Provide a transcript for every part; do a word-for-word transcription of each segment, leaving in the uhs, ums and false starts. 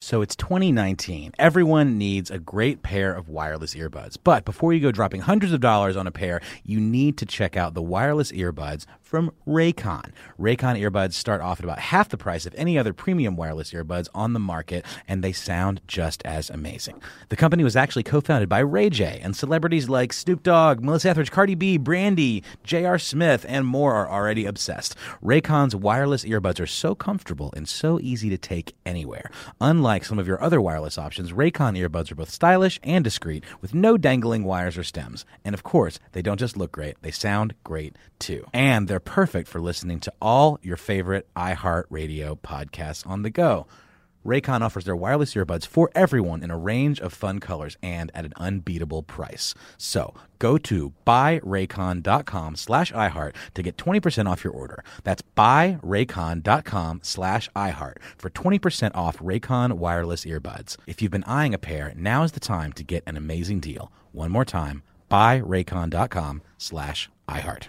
So it's twenty nineteen. Everyone needs a great pair of wireless earbuds. But before you go dropping hundreds of dollars on a pair, you need to check out the wireless earbuds from Raycon. Raycon earbuds start off at about half the price of any other premium wireless earbuds on the market, and they sound just as amazing. The company was actually co-founded by Ray J, and celebrities like Snoop Dogg, Melissa Etheridge, Cardi B, Brandy, J R. Smith, and more are already obsessed. Raycon's wireless earbuds are so comfortable and so easy to take anywhere. Unlike some of your other wireless options, Raycon earbuds are both stylish and discreet, with no dangling wires or stems. And of course, they don't just look great, they sound great too. And they're They're perfect for listening to all your favorite iHeartRadio podcasts on the go. Raycon offers their wireless earbuds for everyone in a range of fun colors and at an unbeatable price. So go to buy raycon dot com slash i heart to get twenty percent off your order. That's buy raycon dot com slash i heart for twenty percent off Raycon wireless earbuds. If you've been eyeing a pair, now is the time to get an amazing deal. One more time, buy raycon dot com slash i heart.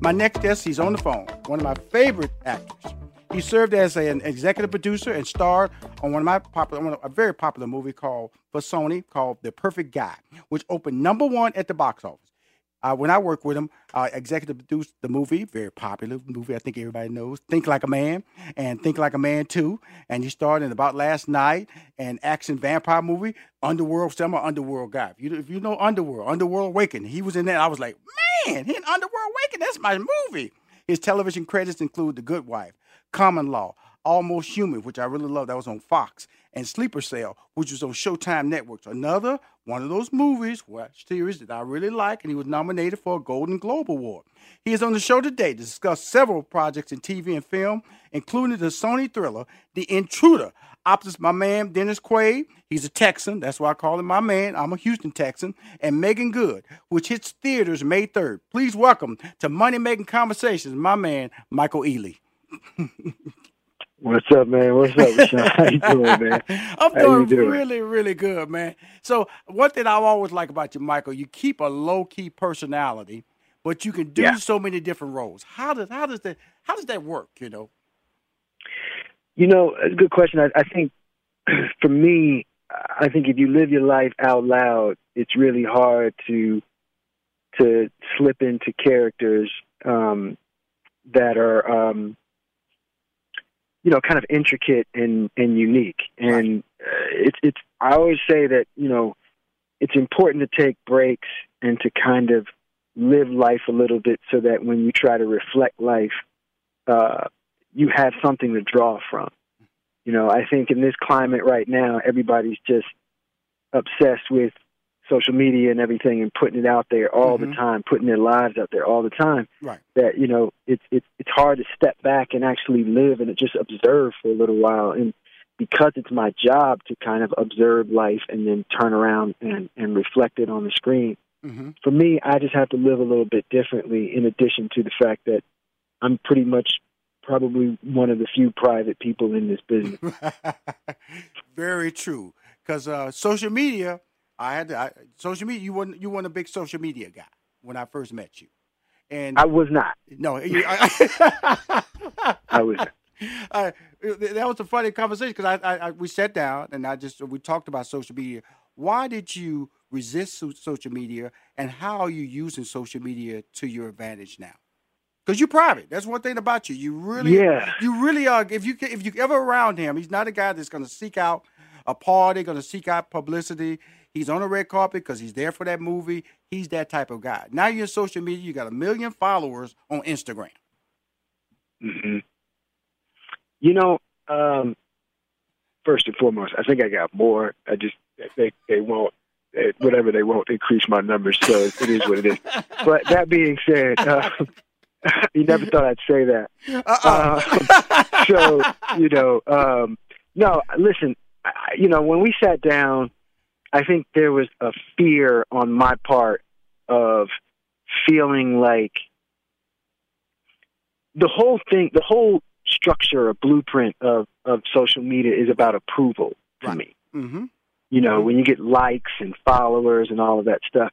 My next guest, he's on the phone, one of my favorite actors. He served as an executive producer and starred on one of my popular, one of a very popular movie called for Sony called The Perfect Guy, which opened number one at the box office. Uh, when I worked with him, I uh, executive produced the movie, very popular movie I think everybody knows, Think Like a Man and Think Like a Man two. And he starred in About Last Night, an action vampire movie, Underworld. I'm an Underworld guy. If you, if you know Underworld, Underworld Awakening, he was in that. I was like, man. Man, he in Underworld Awakening, that's my movie. His television credits include The Good Wife, Common Law, Almost Human, which I really love, that was on Fox, and Sleeper Cell, which was on Showtime Networks. Another one of those movies, well, series that I really like, and he was nominated for a Golden Globe Award. He is on the show today to discuss several projects in T V and film, including the Sony thriller, The Intruder, opposite my man, Dennis Quaid. He's a Texan. That's why I call him my man. I'm a Houston Texan. And Megan Good, which hits theaters May third. Please welcome to Money Making Conversations, my man, Michael Ealy. What's up, man? What's up, Rashawn? How you doing, man? I'm doing, you doing really, really good, man. So one thing I always like about you, Michael, you keep a low-key personality, but you can do yeah. so many different roles. How does how does that how does that work, you know? You know, it's a good question. I, I think for me, I think if you live your life out loud, it's really hard to to slip into characters um, that are, um, you know, kind of intricate and, and unique. And it's it's. I always say that, you know, it's important to take breaks and to kind of live life a little bit so that when you try to reflect life, uh, you have something to draw from. You know, I think in this climate right now, everybody's just obsessed with social media and everything and putting it out there all mm-hmm. the time, putting their lives out there all the time. Right. That, you know, it's it's it's hard to step back and actually live and just observe for a little while. And because it's my job to kind of observe life and then turn around and, and reflect it on the screen, mm-hmm. for me, I just have to live a little bit differently, in addition to the fact that I'm pretty much probably one of the few private people in this business. Very true. Because uh, social media, I had to, I, social media. You weren't you weren't a big social media guy when I first met you, and I was not. No, you, I, I was. Uh, that was a funny conversation because I, I, I we sat down and I just we talked about social media. Why did you resist social media, and how are you using social media to your advantage now? Because you're private. That's one thing about you. You really, yeah. you really are. If you if you ever around him, he's not a guy that's going to seek out a party, going to seek out publicity. He's on a red carpet because he's there for that movie. He's that type of guy. Now you're in social media. You got a million followers on Instagram. Mm-hmm. You know, um, first and foremost, I think I got more. I just they they won't. Whatever they won't increase my numbers, so it is what it is. But that being said. Uh, You never thought I'd say that. Uh, so, you know, um, no, listen, I, you know, when we sat down, I think there was a fear on my part of feeling like the whole thing, the whole structure or blueprint of, of social media is about approval to right. me. Mm-hmm. You know, mm-hmm. when you get likes and followers and all of that stuff.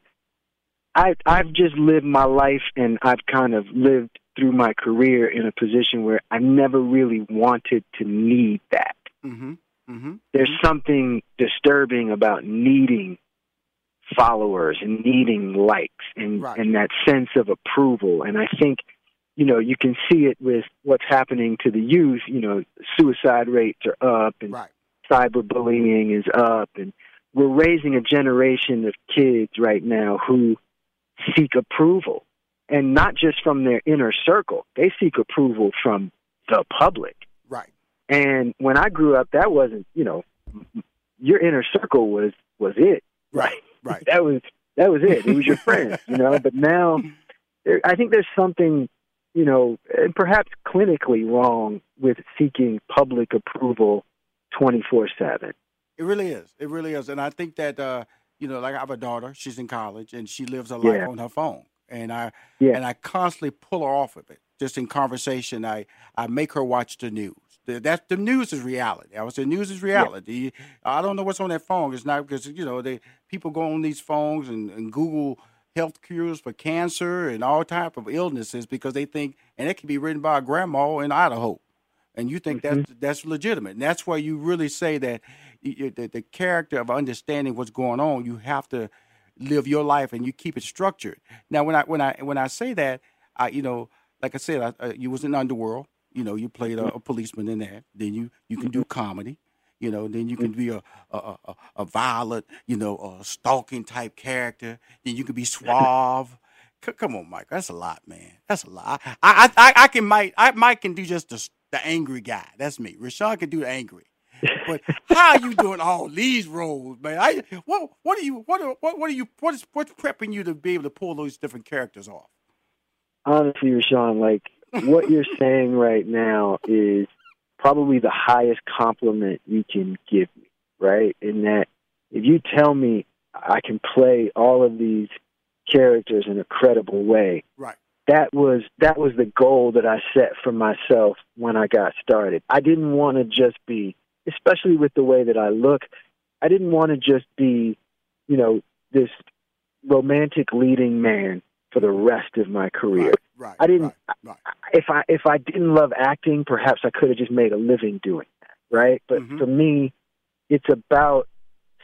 I, I've just lived my life, and I've kind of lived through my career in a position where I never really wanted to need that. Mm-hmm. Mm-hmm. There's something disturbing about needing followers and needing likes and, right. and that sense of approval. And I think, you know, you can see it with what's happening to the youth. You know, suicide rates are up and right. cyberbullying is up, and we're raising a generation of kids right now who seek approval, and not just from their inner circle. They seek approval from the public. Right. And when I grew up, that wasn't, you know, your inner circle was, was it. Right. Right. that was, that was it. It was your friends, you know, but now there, I think there's something, you know, perhaps clinically wrong with seeking public approval twenty-four seven. It really is. It really is. And I think that, uh, you know, like I have a daughter, she's in college, and she lives her life yeah. on her phone. And I yeah. and I constantly pull her off of it. Just in conversation, I, I make her watch the news. The, that, the news is reality. I would say news is reality. Yeah. I don't know what's on that phone. It's not because, you know, they people go on these phones and, and Google health cures for cancer and all type of illnesses because they think, and it can be written by a grandma in Idaho. And you think mm-hmm. that's, that's legitimate. And that's why you really say that you, the, the character of understanding what's going on, you have to live your life and you keep it structured. Now, when I when I when I say that, I you know, like I said, I, uh, you was in Underworld. You know, you played a, a policeman in that. Then you, you can do comedy. You know, then you can be a a, a, a violent, you know, a stalking type character. Then you can be suave. C- come on, Mike, that's a lot, man. That's a lot. I I I, I can Mike I Mike can do just the the angry guy. That's me. Rashawn can do the angry. But how are you doing all these roles, man? I, what what are you what are, what what are you what is what's prepping you to be able to pull those different characters off? Honestly, Rashawn, like what you're saying right now is probably the highest compliment you can give me, right? In that if you tell me I can play all of these characters in a credible way, right? That was that was the goal that I set for myself when I got started. I didn't want to just be, especially with the way that I look, I didn't want to just be, you know, this romantic leading man for the rest of my career. Right, right, I didn't. Right, right. I, if I if I didn't love acting, perhaps I could have just made a living doing that, right? But mm-hmm. for me, It's about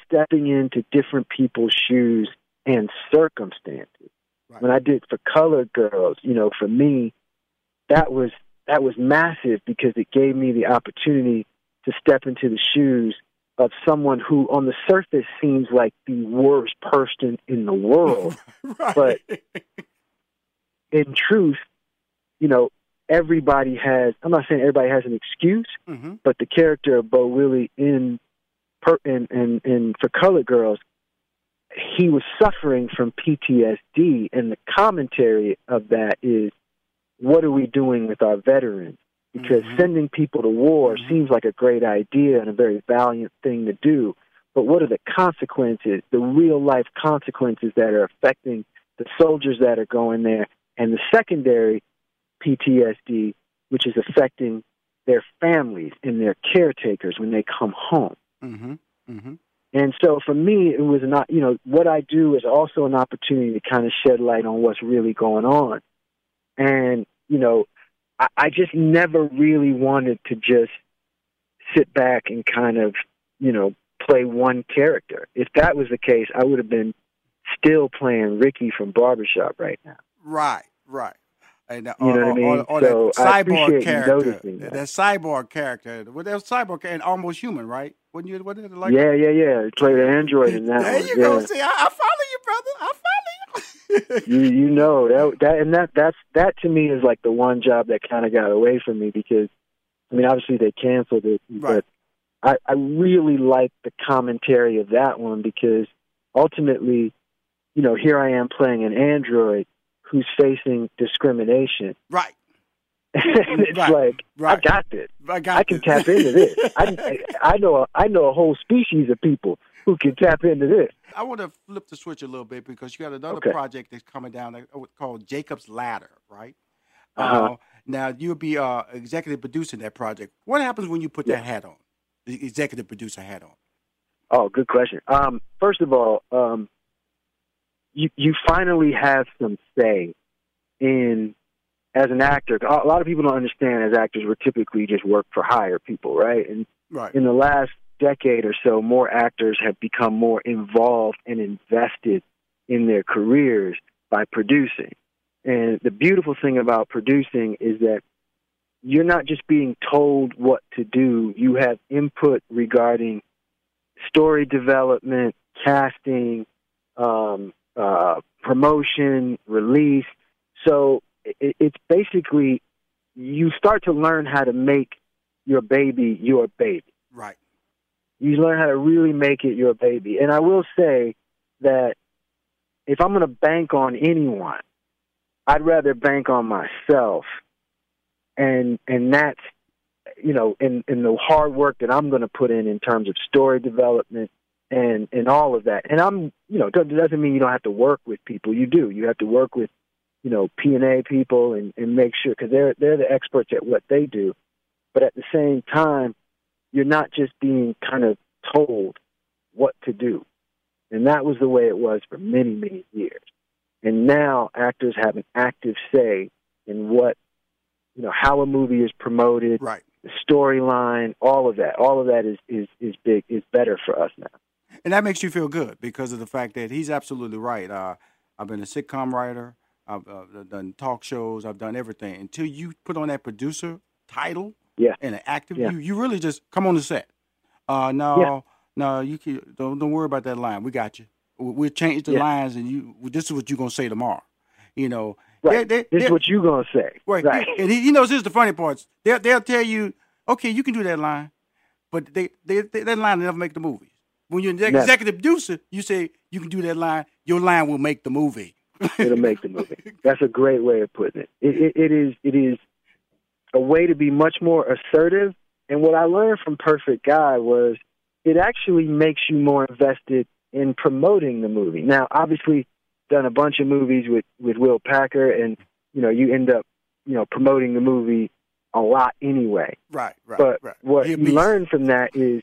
stepping into different people's shoes and circumstances. Right. When I did For Colored Girls, you know, for me, that was that was massive because it gave me the opportunity to step into the shoes of someone who on the surface seems like the worst person in the world. Right. But in truth, you know, everybody has, I'm not saying everybody has an excuse, mm-hmm. but the character of Bo Willie in, in, in, in For Colored Girls, he was suffering from P T S D, and the commentary of that is, what are we doing with our veterans? Because mm-hmm. sending people to war mm-hmm. seems like a great idea and a very valiant thing to do, but what are the consequences, the real-life consequences that are affecting the soldiers that are going there, and the secondary P T S D, which is affecting their families and their caretakers when they come home. Mm-hmm. Mm-hmm. And so for me, it was not, you know, what I do is also an opportunity to kind of shed light on what's really going on. And, you know, I, I just never really wanted to just sit back and kind of, you know, play one character. If that was the case, I would have been still playing Ricky from Barbershop right now. Right, right. And, uh, you know what I mean? Or, or so that cyborg character, that. that cyborg character, well, that cyborg and Almost Human, right? Wouldn't you? Wasn't it like? Yeah, yeah, yeah. Play the android in that. There one. You yeah. go. See, I, I follow you, brother. I follow you. you, you know that that and that that's that to me is like the one job that kind of got away from me because, I mean, obviously they canceled it, right. but I, I really like the commentary of that one because ultimately, you know, here I am playing an android who's facing discrimination. Right. And it's right. like, right. I got this. I, got I can this. tap into this. I, I, know, I know a whole species of people who can tap into this. I want to flip the switch a little bit because you got another okay. project that's coming down called Jacob's Ladder, right? Uh-huh. Uh, now, you'll be uh, executive producing that project. What happens when you put yeah. that hat on, the executive producer hat on? Oh, good question. Um, first of all, um, You, you finally have some say in, as an actor. A lot of people don't understand as actors, we're typically just work for hire people, right? And right. in the last decade or so, more actors have become more involved and invested in their careers by producing. And the beautiful thing about producing is that you're not just being told what to do. You have input regarding story development, casting, um, Uh, promotion, release. So it, it's basically you start to learn how to make your baby your baby. Right. You learn how to really make it your baby. And I will say that if I'm going to bank on anyone, I'd rather bank on myself. And and that's, you know, in, in the hard work that I'm going to put in in terms of story development, And, and all of that. And I'm, you know, it doesn't mean you don't have to work with people. You do. You have to work with, you know, P and A people and, and make sure, because they're, they're the experts at what they do. But at the same time, you're not just being kind of told what to do. And that was the way it was for many, many years. And now actors have an active say in what, you know, how a movie is promoted, right. the storyline, all of that. All of that is, is, is big, is better for us now. And that makes you feel good because of the fact that he's absolutely right. Uh, I've been a sitcom writer. I've uh, done talk shows. I've done everything. Until you put on that producer title yeah. and an active, yeah. you, you really just come on the set. Uh, no, yeah. no, you can, don't don't worry about that line. We got you. We'll change the yeah. lines, and you. This is what you're gonna say tomorrow. You know, right. they, they, this is what you're gonna say. Right. right. And he, you know, this is the funny part. They'll they'll tell you, okay, you can do that line, but they, they, they that line will never make the movie. When you're an executive producer, you say you can do that line. Your line will make the movie. It'll make the movie. That's a great way of putting it. It, it. it is it is a way to be much more assertive. And what I learned from Perfect Guy was it actually makes you more invested in promoting the movie. Now, obviously, done a bunch of movies with, with Will Packer, and you know you end up you know promoting the movie a lot anyway. Right, right. But right. what you learn from that is.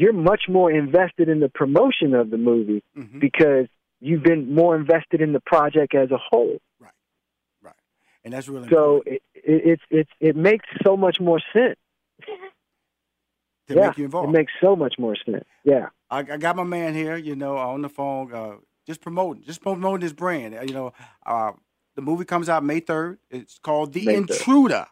You're much more invested in the promotion of the movie mm-hmm. because you've been more invested in the project as a whole. Right, right, and that's really so. It, it, it's it's it makes so much more sense. to yeah, make you involved. It makes so much more sense. Yeah. I, I got my man here, you know, on the phone, uh, just promoting, just promoting his brand. You know, uh, the movie comes out May third. It's called The May Intruder.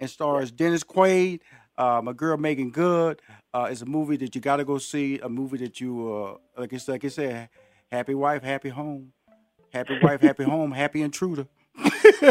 And stars Dennis Quaid, uh, my girl Megan Good. Uh, it's a movie that you got to go see, a movie that you, uh, like, it's, like I said, happy wife, happy home. Happy wife, happy home, happy intruder.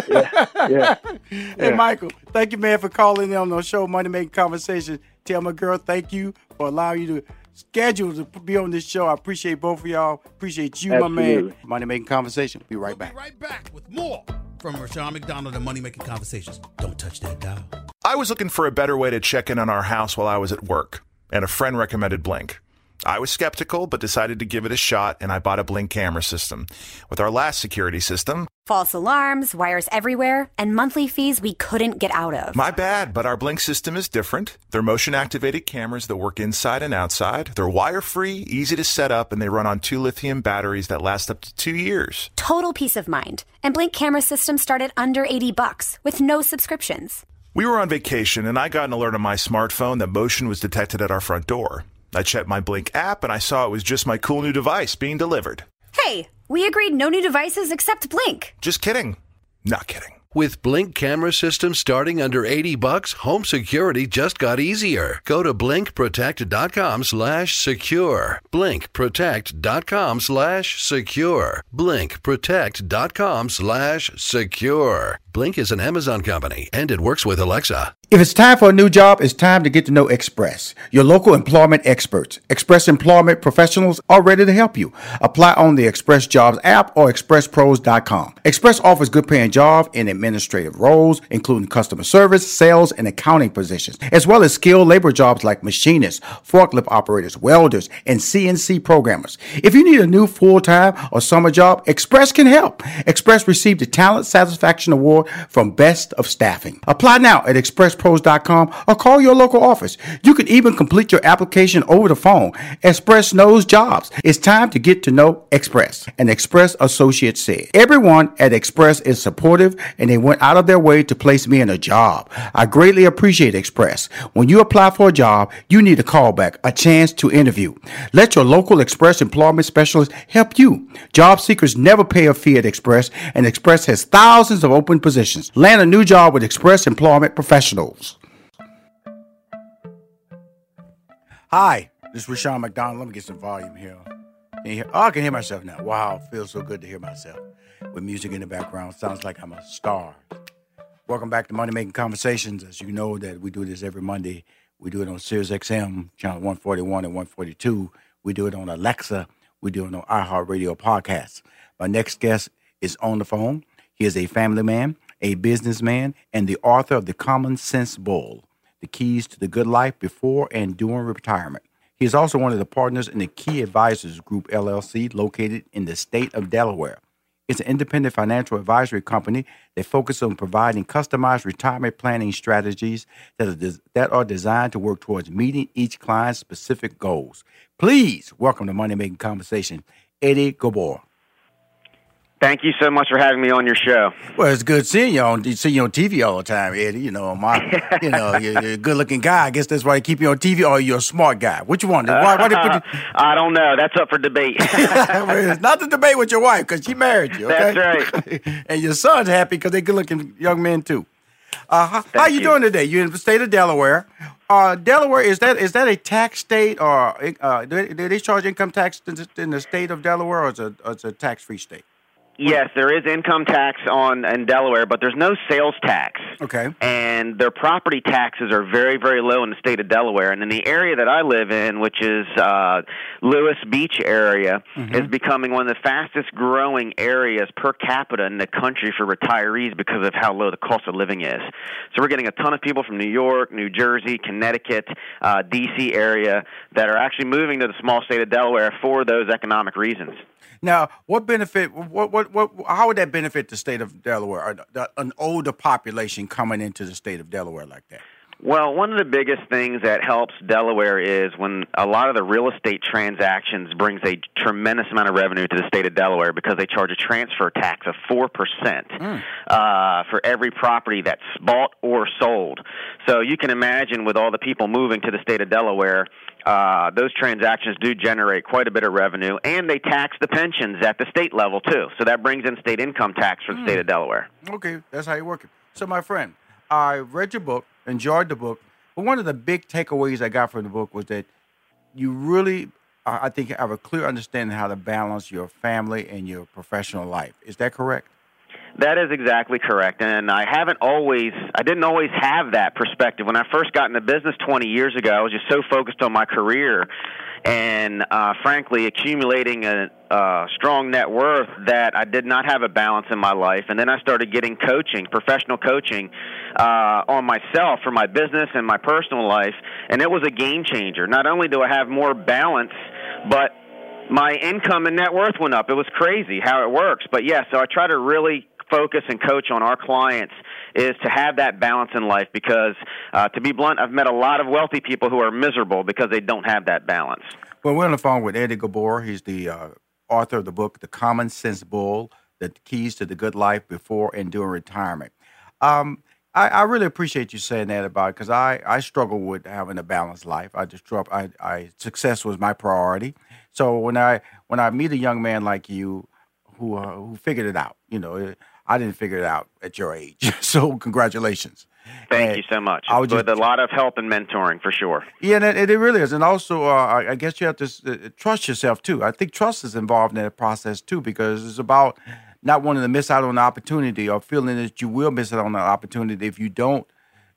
yeah, yeah, hey, yeah. Michael, thank you, man, for calling in on the show, Money Making Conversations. Tell my girl, thank you for allowing you to schedule to be on this show. I appreciate both of y'all. Appreciate you, Absolutely. my man. Money Making Conversations. Be right we'll back. Be right back with more from Rashawn McDonald and Money Making Conversations. Don't touch that dial. I was looking for a better way to check in on our house while I was at work, and a friend recommended Blink. I was skeptical, but decided to give it a shot, and I bought a Blink camera system. With our last security system... false alarms, wires everywhere, and monthly fees we couldn't get out of. My bad, but our Blink system is different. They're motion-activated cameras that work inside and outside. They're wire-free, easy to set up, and they run on two lithium batteries that last up to two years. Total peace of mind. And Blink camera systems start at under eighty bucks with no subscriptions. We were on vacation, and I got an alert on my smartphone that motion was detected at our front door. I checked my Blink app, and I saw it was just my cool new device being delivered. Hey, we agreed no new devices except Blink. Just kidding. Not kidding. With Blink camera systems starting under eighty bucks, home security just got easier. Go to blink protect dot com slash secure. blink protect dot com slash secure. blink protect dot com slash secure. Blink is an Amazon company, and it works with Alexa. If it's time for a new job, it's time to get to know Express, your local employment experts. Express employment professionals are ready to help you. Apply on the Express Jobs app or express pros dot com. Express offers good-paying jobs in administrative roles, including customer service, sales, and accounting positions, as well as skilled labor jobs like machinists, forklift operators, welders, and C N C programmers. If you need a new full-time or summer job, Express can help. Express received the Talent Satisfaction Award from Best of Staffing. Apply now at express pros dot com or call your local office. You can even complete your application over the phone. Express knows jobs. It's time to get to know Express. An Express associate said, "Everyone at Express is supportive and they went out of their way to place me in a job. I greatly appreciate Express. When you apply for a job, you need a callback, a chance to interview. Let your local Express employment specialist help you. Job seekers never pay a fee at Express, and Express has thousands of open positions. Land a new job with Express Employment Professionals." Hi, this is Rashawn McDonald. Let me get some volume here. Can you hear? Oh, I can hear myself now. Wow, it feels so good to hear myself. With music in the background, sounds like I'm a star. Welcome back to Money Making Conversations. As you know that we do this every Monday. We do it on Sirius X M, channel one forty-one and one forty-two. We do it on Alexa. We do it on iHeartRadio podcasts. My next guest is on the phone. He is a family man, a businessman, and the author of The Common Sense Bull, The Keys to the Good Life Before and During Retirement. He is also one of the partners in the Key Advisors Group, L L C, located in the state of Delaware. It's an independent financial advisory company that focuses on providing customized retirement planning strategies that are, des- that are designed to work towards meeting each client's specific goals. Please welcome to Money Making Conversation, Eddie Ghabour. Thank you so much for having me on your show. Well, it's good seeing you on seeing you on T V all the time, Eddie. You know, my, you know, you're, you're a good-looking guy. I guess that's why they keep you on T V, or you're a smart guy. Which one? Why, why they put you... I don't know. That's up for debate. It's not the debate with your wife because she married you. Okay? That's right. And your son's happy because they're good-looking young men too. Uh, how Thank how you, you doing today? You're in the state of Delaware. Uh, Delaware is that is that a tax state, or uh, do they charge income tax in the state of Delaware, or is it, or it's a tax-free state? Yes, there is income tax on in Delaware, but there's no sales tax. Okay. And their property taxes are very, very low in the state of Delaware. And in the area that I live in, which is uh, Lewis Beach area, mm-hmm. is becoming one of the fastest-growing areas per capita in the country for retirees because of how low the cost of living is. So we're getting a ton of people from New York, New Jersey, Connecticut, uh, D C area that are actually moving to the small state of Delaware for those economic reasons. Now, what benefit? What, what, what? How would that benefit the state of Delaware? Or an older population coming into the state of Delaware like that? Well, one of the biggest things that helps Delaware is when a lot of the real estate transactions brings a tremendous amount of revenue to the state of Delaware because they charge a transfer tax of four percent mm. uh, for every property that's bought or sold. So you can imagine with all the people moving to the state of Delaware, uh, those transactions do generate quite a bit of revenue, and they tax the pensions at the state level too. So that brings in state income tax for the mm. state of Delaware. Okay, that's how you work it. So my friend, I read your book, enjoyed the book, but one of the big takeaways I got from the book was that you really, uh, I think, have a clear understanding how to balance your family and your professional life. Is that correct? That is exactly correct, and I haven't always, I didn't always have that perspective. When I first got into business twenty years ago, I was just so focused on my career and, uh, frankly, accumulating a, a strong net worth that I did not have a balance in my life. And then I started getting coaching, professional coaching, uh, on myself for my business and my personal life, and it was a game changer. Not only do I have more balance, but my income and net worth went up. It was crazy how it works, but, yeah, so I try to really focus and coach on our clients is to have that balance in life because, uh, to be blunt, I've met a lot of wealthy people who are miserable because they don't have that balance. Well, we're on the phone with Eddie Ghabour. He's the uh, author of the book, The Common Sense Bull, The Keys to the Good Life Before and During Retirement. Um, I, I really appreciate you saying that about it because I, I struggle with having a balanced life. I just struggle, I, I success was my priority. So when I when I meet a young man like you who uh, who figured it out, you know, it, I didn't figure it out at your age, so congratulations. Thank and you so much. I was just, with a lot of help and mentoring, for sure. Yeah, and it, it really is. And also, uh, I guess you have to uh, trust yourself, too. I think trust is involved in that process, too, because it's about not wanting to miss out on an opportunity or feeling that you will miss out on an opportunity if you don't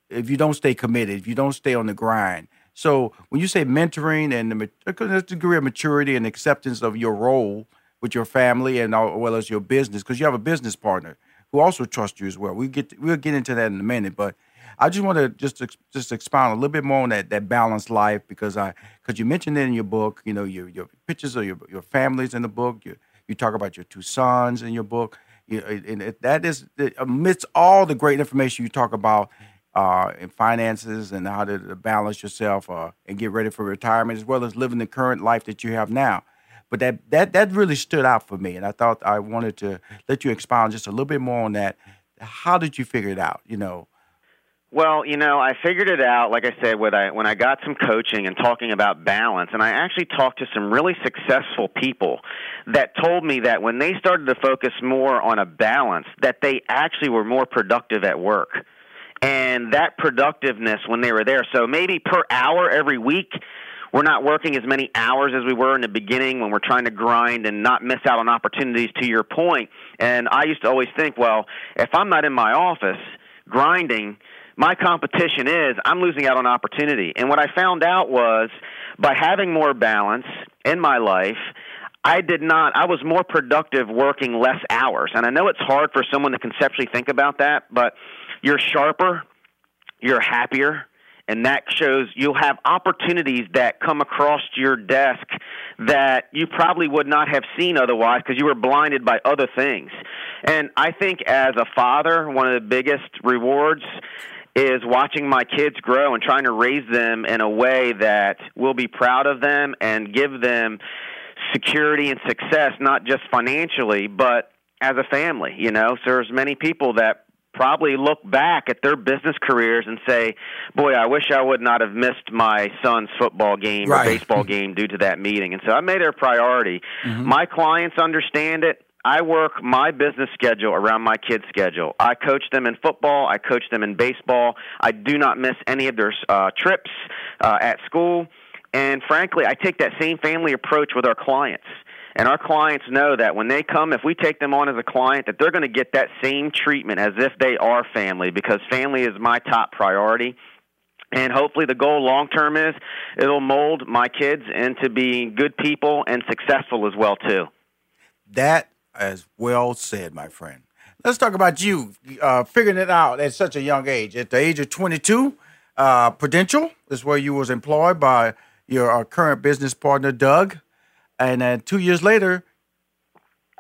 if you don't stay committed, if you don't stay on the grind. So when you say mentoring and the degree of maturity and acceptance of your role with your family and as well as your business, because you have a business partner who also trusts you as well. We get to, we'll get into that in a minute, but I just want to just just expound a little bit more on that that balanced life because I because you mentioned it in your book. You know, your your pictures of your your families in the book. You you talk about your two sons in your book. You, and it, that is amidst all the great information you talk about uh, in finances and how to balance yourself uh, and get ready for retirement as well as living the current life that you have now. But that, that that really stood out for me, and I thought I wanted to let you expound just a little bit more on that. How did you figure it out, you know? Well, you know, I figured it out, like I said, when I, when I got some coaching and talking about balance, and I actually talked to some really successful people that told me that when they started to focus more on a balance, that they actually were more productive at work. And that productiveness when they were there, so maybe per hour every week, we're not working as many hours as we were in the beginning when we're trying to grind and not miss out on opportunities, to your point. And I used to always think, well, if I'm not in my office grinding, my competition is I'm losing out on opportunity. And what I found out was by having more balance in my life, I did not, I was more productive working less hours. And I know it's hard for someone to conceptually think about that, but you're sharper, you're happier. And that shows you'll have opportunities that come across your desk that you probably would not have seen otherwise because you were blinded by other things. And I think as a father, one of the biggest rewards is watching my kids grow and trying to raise them in a way that will be proud of them and give them security and success, not just financially, but as a family. You know, so there's many people that probably look back at their business careers and say, boy, I wish I would not have missed my son's football game right. or baseball game due to that meeting. And so I made it a priority. Mm-hmm. My clients understand it. I work my business schedule around my kids' schedule. I coach them in football. I coach them in baseball. I do not miss any of their uh, trips uh, at school. And frankly, I take that same family approach with our clients. And our clients know that when they come, if we take them on as a client, that they're going to get that same treatment as if they are family because family is my top priority. And hopefully the goal long-term is it'll mold my kids into being good people and successful as well, too. That is well said, my friend. Let's talk about you uh, figuring it out at such a young age. At the age of twenty-two, uh, Prudential is where you was employed by your uh, current business partner, Doug. And then two years later,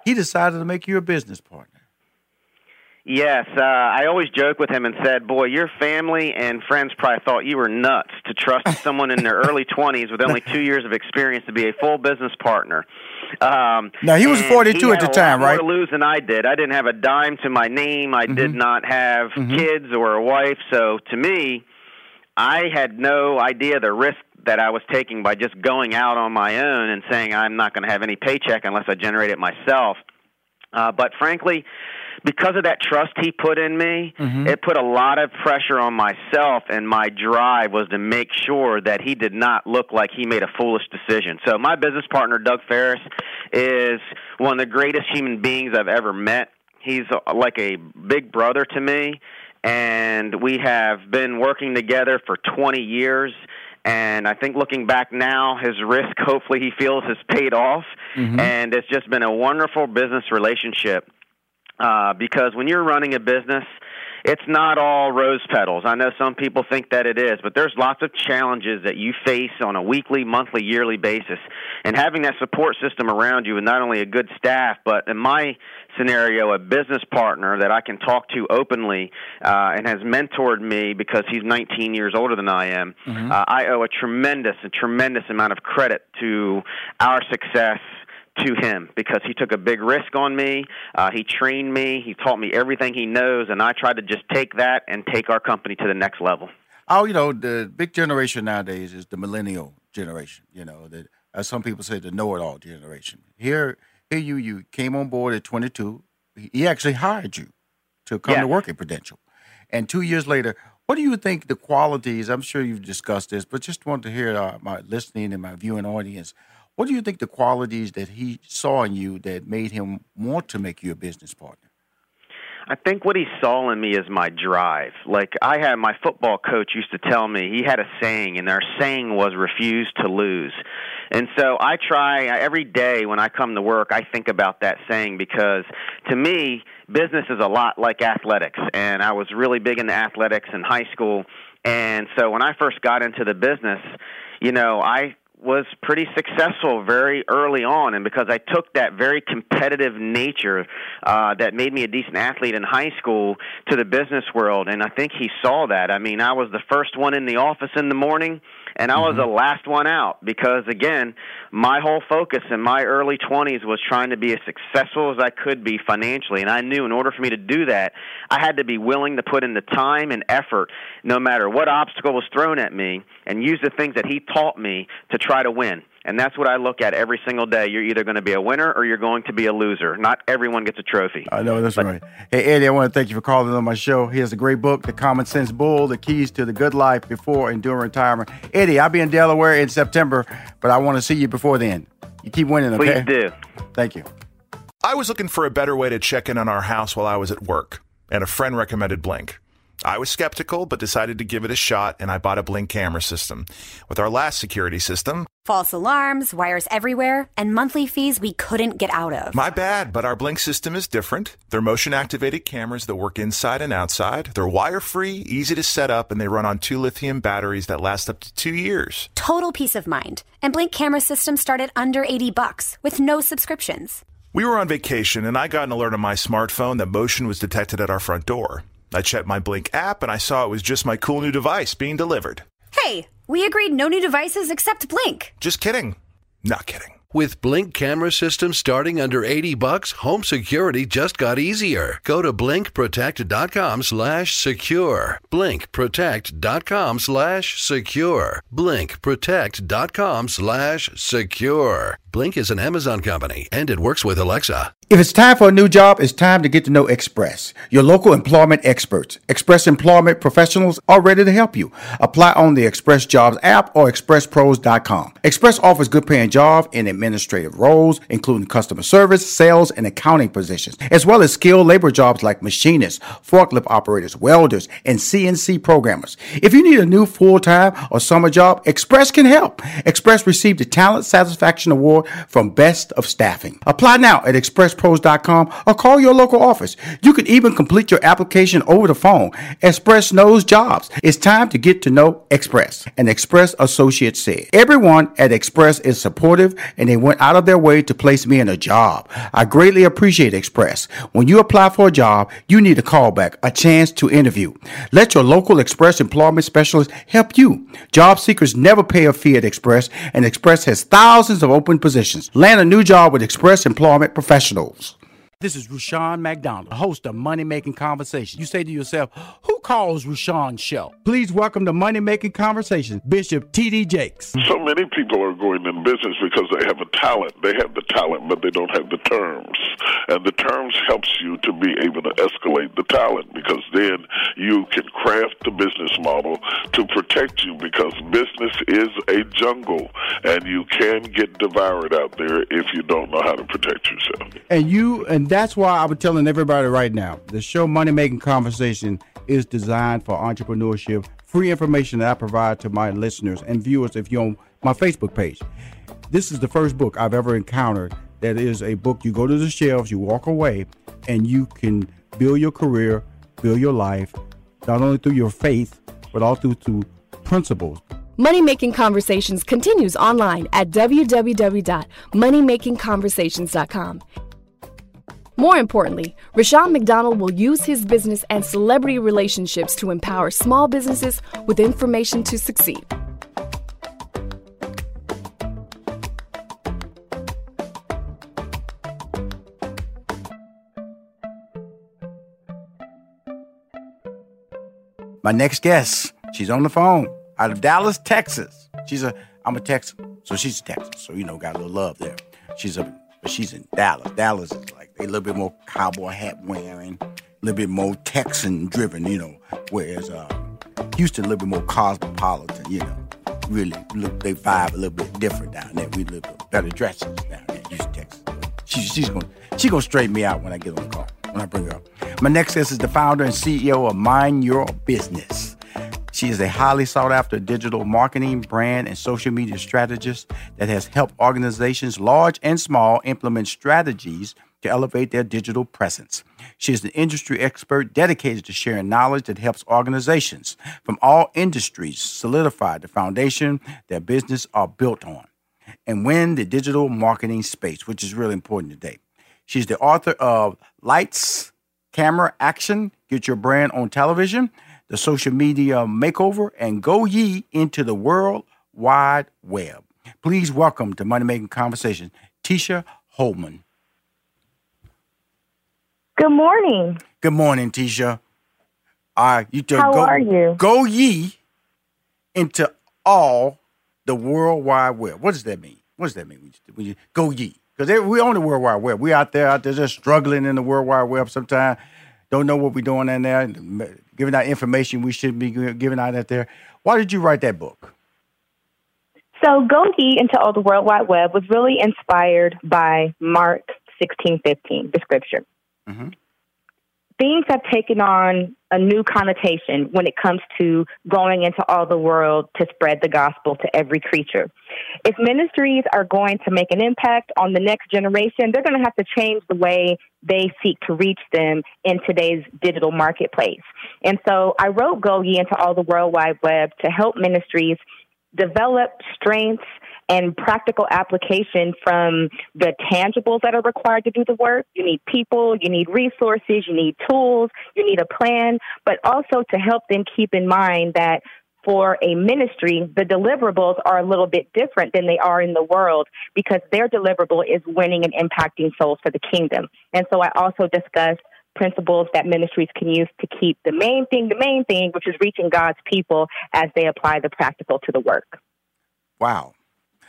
he decided to make you a business partner. Yes, uh, I always joke with him and said, boy, your family and friends probably thought you were nuts to trust someone in their early twenties with only two years of experience to be a full business partner. Um, now, he was forty-two at the time, right? He had a lot more to lose than I did. I didn't have a dime to my name. I mm-hmm. did not have mm-hmm. kids or a wife. So, to me, I had no idea the risk that I was taking by just going out on my own and saying I'm not going to have any paycheck unless I generate it myself. Uh, but frankly, because of that trust he put in me, mm-hmm. it put a lot of pressure on myself, and my drive was to make sure that he did not look like he made a foolish decision. So my business partner, Doug Ferris, is one of the greatest human beings I've ever met. He's like a big brother to me, and we have been working together for twenty years. And I think looking back now, his risk, hopefully he feels, has paid off. Mm-hmm. And it's just been a wonderful business relationship uh, because when you're running a business, it's not all rose petals. I know some people think that it is, but there's lots of challenges that you face on a weekly, monthly, yearly basis. And having that support system around you, and not only a good staff, but in my scenario, a business partner that I can talk to openly uh, and has mentored me because he's nineteen years older than I am, mm-hmm. uh, I owe a tremendous, a tremendous amount of credit to our success to him, because he took a big risk on me, uh, he trained me, he taught me everything he knows, and I tried to just take that and take our company to the next level. Oh, you know, the big generation nowadays is the millennial generation, you know, that, as some people say, the know-it-all generation. Here, here you, you came on board at twenty-two. He actually hired you to come yeah. to work at Prudential. And two years later, what do you think the qualities, I'm sure you've discussed this, but just want to hear uh, my listening and my viewing audience, what do you think the qualities that he saw in you that made him want to make you a business partner? I think what he saw in me is my drive. Like I had my football coach used to tell me, he had a saying, and their saying was refuse to lose. And so I try every day when I come to work, I think about that saying, because to me, business is a lot like athletics. And I was really big into athletics in high school. And so when I first got into the business, you know, I was pretty successful very early on, and because I took that very competitive nature uh, that made me a decent athlete in high school to the business world, and I think he saw that. I mean, I was the first one in the office in the morning, and I was the last one out because, again, my whole focus in my early twenties was trying to be as successful as I could be financially, and I knew in order for me to do that, I had to be willing to put in the time and effort no matter what obstacle was thrown at me and use the things that he taught me to try to win. And that's what I look at every single day. You're either going to be a winner or you're going to be a loser. Not everyone gets a trophy. I know, that's but- right. Hey, Eddie, I want to thank you for calling on my show. He has a great book, The Common Sense Bull, The Keys to the Good Life Before and During Retirement. Eddie, I'll be in Delaware in September, but I want to see you before then. You keep winning, okay? Please do. Thank you. I was looking for a better way to check in on our house while I was at work, and a friend recommended Blink. I was skeptical, but decided to give it a shot, and I bought a Blink camera system. With our last security system, false alarms, wires everywhere, and monthly fees we couldn't get out of. My bad, but our Blink system is different. They're motion-activated cameras that work inside and outside. They're wire-free, easy to set up, and they run on two lithium batteries that last up to two years. Total peace of mind. And Blink camera systems start at under eighty bucks with no subscriptions. We were on vacation, and I got an alert on my smartphone that motion was detected at our front door. I checked my Blink app, and I saw it was just my cool new device being delivered. Hey, we agreed no new devices except Blink. Just kidding. Not kidding. With Blink camera systems starting under eighty bucks, home security just got easier. Go to blink protect dot com slash secure. blink protect dot com slash secure. blink protect dot com slash secure. Blink is an Amazon company, and it works with Alexa. If it's time for a new job, it's time to get to know Express, your local employment experts. Express employment professionals are ready to help you. Apply on the Express Jobs app or express pros dot com. Express offers good-paying jobs in administrative roles, including customer service, sales, and accounting positions, as well as skilled labor jobs like machinists, forklift operators, welders, and C N C programmers. If you need a new full-time or summer job, Express can help. Express received the Talent Satisfaction Award support from Best of Staffing. Apply now at express pros dot com or call your local office. You can even complete your application over the phone. Express knows jobs. It's time to get to know Express. An Express associate said, "Everyone at Express is supportive and they went out of their way to place me in a job. I greatly appreciate Express. When you apply for a job, you need a callback, a chance to interview. Let your local Express employment specialist help you. Job seekers never pay a fee at Express, and Express has thousands of open positions. Land a new job with Express Employment Professionals." This is Rashawn McDonald, host of Money Making Conversations. You say to yourself, who calls Rashawn's show? Please welcome to Money Making Conversations, Bishop T D. Jakes. So many people are going in business because they have a talent. They have the talent, but they don't have the terms. And the terms helps you to be able to escalate the talent, because then you can craft the business model to protect you, because business is a jungle, and you can get devoured out there if you don't know how to protect yourself. And you and that's why I'm telling everybody right now, the show Money Making Conversation is designed for entrepreneurship, free information that I provide to my listeners and viewers if you're on my Facebook page. This is the first book I've ever encountered that is a book you go to the shelves, you walk away, and you can build your career, build your life, not only through your faith, but also through principles. Money Making Conversations continues online at w w w dot money making conversations dot com. More importantly, Rashawn McDonald will use his business and celebrity relationships to empower small businesses with information to succeed. My next guest, she's on the phone out of Dallas, Texas. She's a, I'm a Texan, so she's a Texan. So, you know, got a little love there. She's a, but she's in Dallas. Dallas is like a little bit more cowboy hat wearing, a little bit more Texan driven, you know, whereas uh, Houston a little bit more cosmopolitan, you know. Really, look, they vibe a little bit different down there. We a little bit better dresses down there, Houston, Texas. She, she's gonna, she gonna straighten me out when I get on the call, when I bring her up. My next guest is the founder and C E O of Mind Your Business. She is a highly sought-after digital marketing, brand, and social media strategist that has helped organizations, large and small, implement strategies to elevate their digital presence. She is an industry expert dedicated to sharing knowledge that helps organizations from all industries solidify the foundation their business are built on and win the digital marketing space, which is really important today. She's the author of Lights, Camera, Action, Get Your Brand on Television, The Social Media Makeover, and Go Ye Into the World Wide Web. Please welcome to Money Making Conversations, Tisha Holman. Good morning. Good morning, Tisha. Uh, you to How go, are you? Go ye into all the World Wide Web. What does that mean? What does that mean? When you, go ye. Because we're on the World Wide Web. We're out there, out there just struggling in the World Wide Web sometimes. Don't know what we're doing in there, giving out information we shouldn't be giving out out there. Why did you write that book? So Go Ye Into All the World Wide Web was really inspired by Mark sixteen fifteen, the scripture. Mm-hmm. Things have taken on a new connotation when it comes to going into all the world to spread the gospel to every creature. If ministries are going to make an impact on the next generation, they're going to have to change the way they seek to reach them in today's digital marketplace. And so I wrote Go Ye Into All the World Wide Web to help ministries develop strengths and practical application from the tangibles that are required to do the work. You need people, you need resources, you need tools, you need a plan, but also to help them keep in mind that for a ministry, the deliverables are a little bit different than they are in the world, because their deliverable is winning and impacting souls for the kingdom. And so I also discussed principles that ministries can use to keep the main thing, the main thing, which is reaching God's people as they apply the practical to the work. Wow.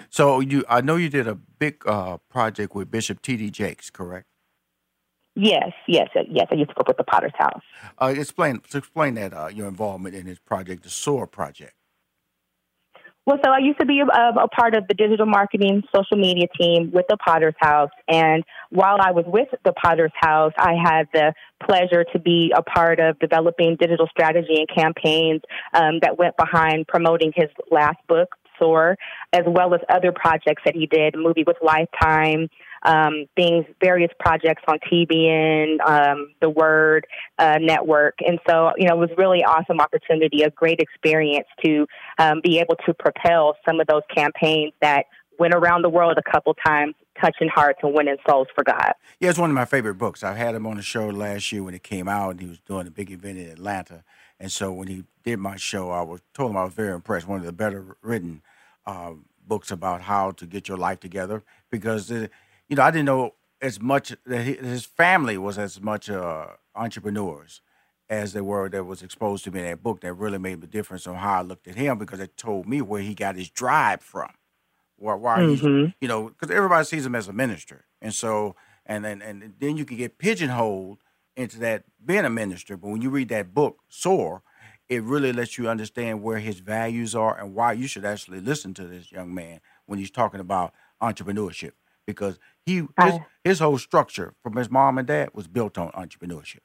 So you, I know you did a big uh, project with Bishop T D. Jakes, correct? Yes, yes, yes. I used to work with the Potter's House. Uh, explain, explain that uh, your involvement in his project, the SOAR project. Well, so I used to be a, a part of the digital marketing social media team with the Potter's House. And while I was with the Potter's House, I had the pleasure to be a part of developing digital strategy and campaigns um, that went behind promoting his last book, SOAR, as well as other projects that he did, a movie with Lifetime, um, things, various projects on T B N, um, The Word uh, Network. And so, you know, it was really awesome opportunity, a great experience to um, be able to propel some of those campaigns that went around the world a couple times, touching hearts and winning souls for God. Yeah, it's one of my favorite books. I had him on the show last year when it came out, and he was doing a big event in Atlanta. And so when he did my show, I was told him I was very impressed. One of the better written uh, books about how to get your life together, because, uh, you know, I didn't know as much that he, his family was as much uh, entrepreneurs as they were that was exposed to me in that book. That really made a difference on how I looked at him, because it told me where he got his drive from. Why, why mm-hmm. he's, you know, because everybody sees him as a minister. And so, and, and and then you can get pigeonholed into that being a minister. But when you read that book, SOAR, it really lets you understand where his values are and why you should actually listen to this young man when he's talking about entrepreneurship. Because he his, I, his whole structure from his mom and dad was built on entrepreneurship.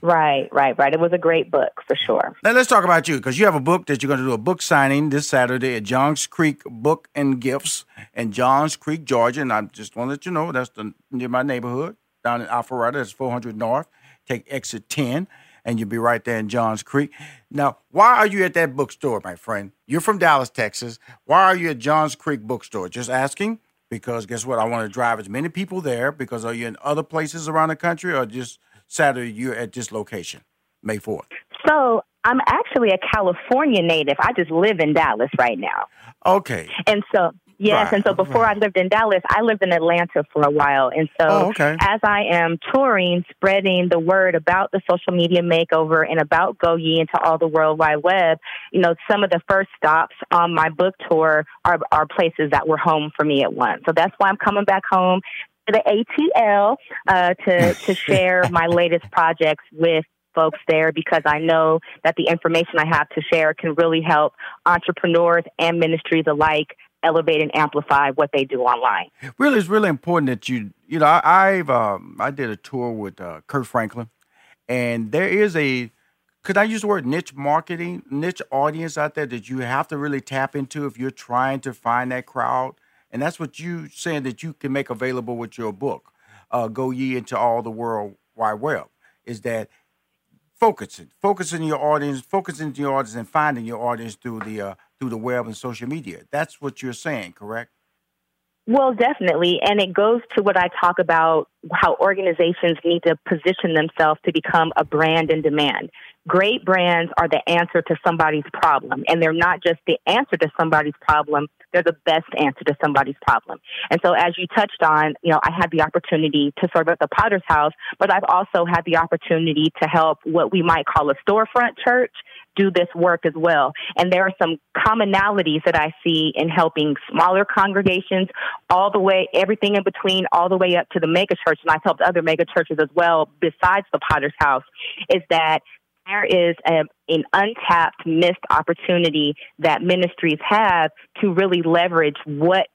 Right, right, right. It was a great book, for sure. Now, let's talk about you, because you have a book that you're going to do a book signing this Saturday at Johns Creek Book and Gifts in Johns Creek, Georgia. And I just want to let you know, that's the, near my neighborhood, down in Alpharetta. That's four hundred North. Take exit ten, and you'll be right there in Johns Creek. Now, why are you at that bookstore, my friend? You're from Dallas, Texas. Why are you at Johns Creek Bookstore? Just asking, because guess what? I want to drive as many people there, because are you in other places around the country, or just Saturday you're at this location, May fourth? So I'm actually a California native. I just live in Dallas right now. Okay. And so, yes, right. and so before right. I lived in Dallas, I lived in Atlanta for a while. And so oh, okay. as I am touring, spreading the word about the social media makeover and about Go Ye into all the World Wide Web, you know, some of the first stops on my book tour are, are places that were home for me at once. So that's why I'm coming back home the A T L uh, to, to share my latest projects with folks there, because I know that the information I have to share can really help entrepreneurs and ministries alike elevate and amplify what they do online. Really, it's really important that you, you know, I, I've, um, I did a tour with uh, Kirk Franklin, and there is a, could I use the word niche marketing, niche audience out there that you have to really tap into if you're trying to find that crowd. And that's what you're saying that you can make available with your book, uh, Go Ye Into All the World Wide Web, is that focusing, focusing your audience, focusing your audience and finding your audience through the uh, through the web and social media. That's what you're saying, correct? Well, definitely. And it goes to what I talk about, how organizations need to position themselves to become a brand in demand. Great brands are the answer to somebody's problem. And they're not just the answer to somebody's problem. They're the best answer to somebody's problem. And so as you touched on, you know, I had the opportunity to serve at the Potter's House, but I've also had the opportunity to help what we might call a storefront church do this work as well. And there are some commonalities that I see in helping smaller congregations all the way, everything in between, all the way up to the mega church. And I've helped other mega churches as well, besides the Potter's House, is that there is a, an untapped, missed opportunity that ministries have to really leverage what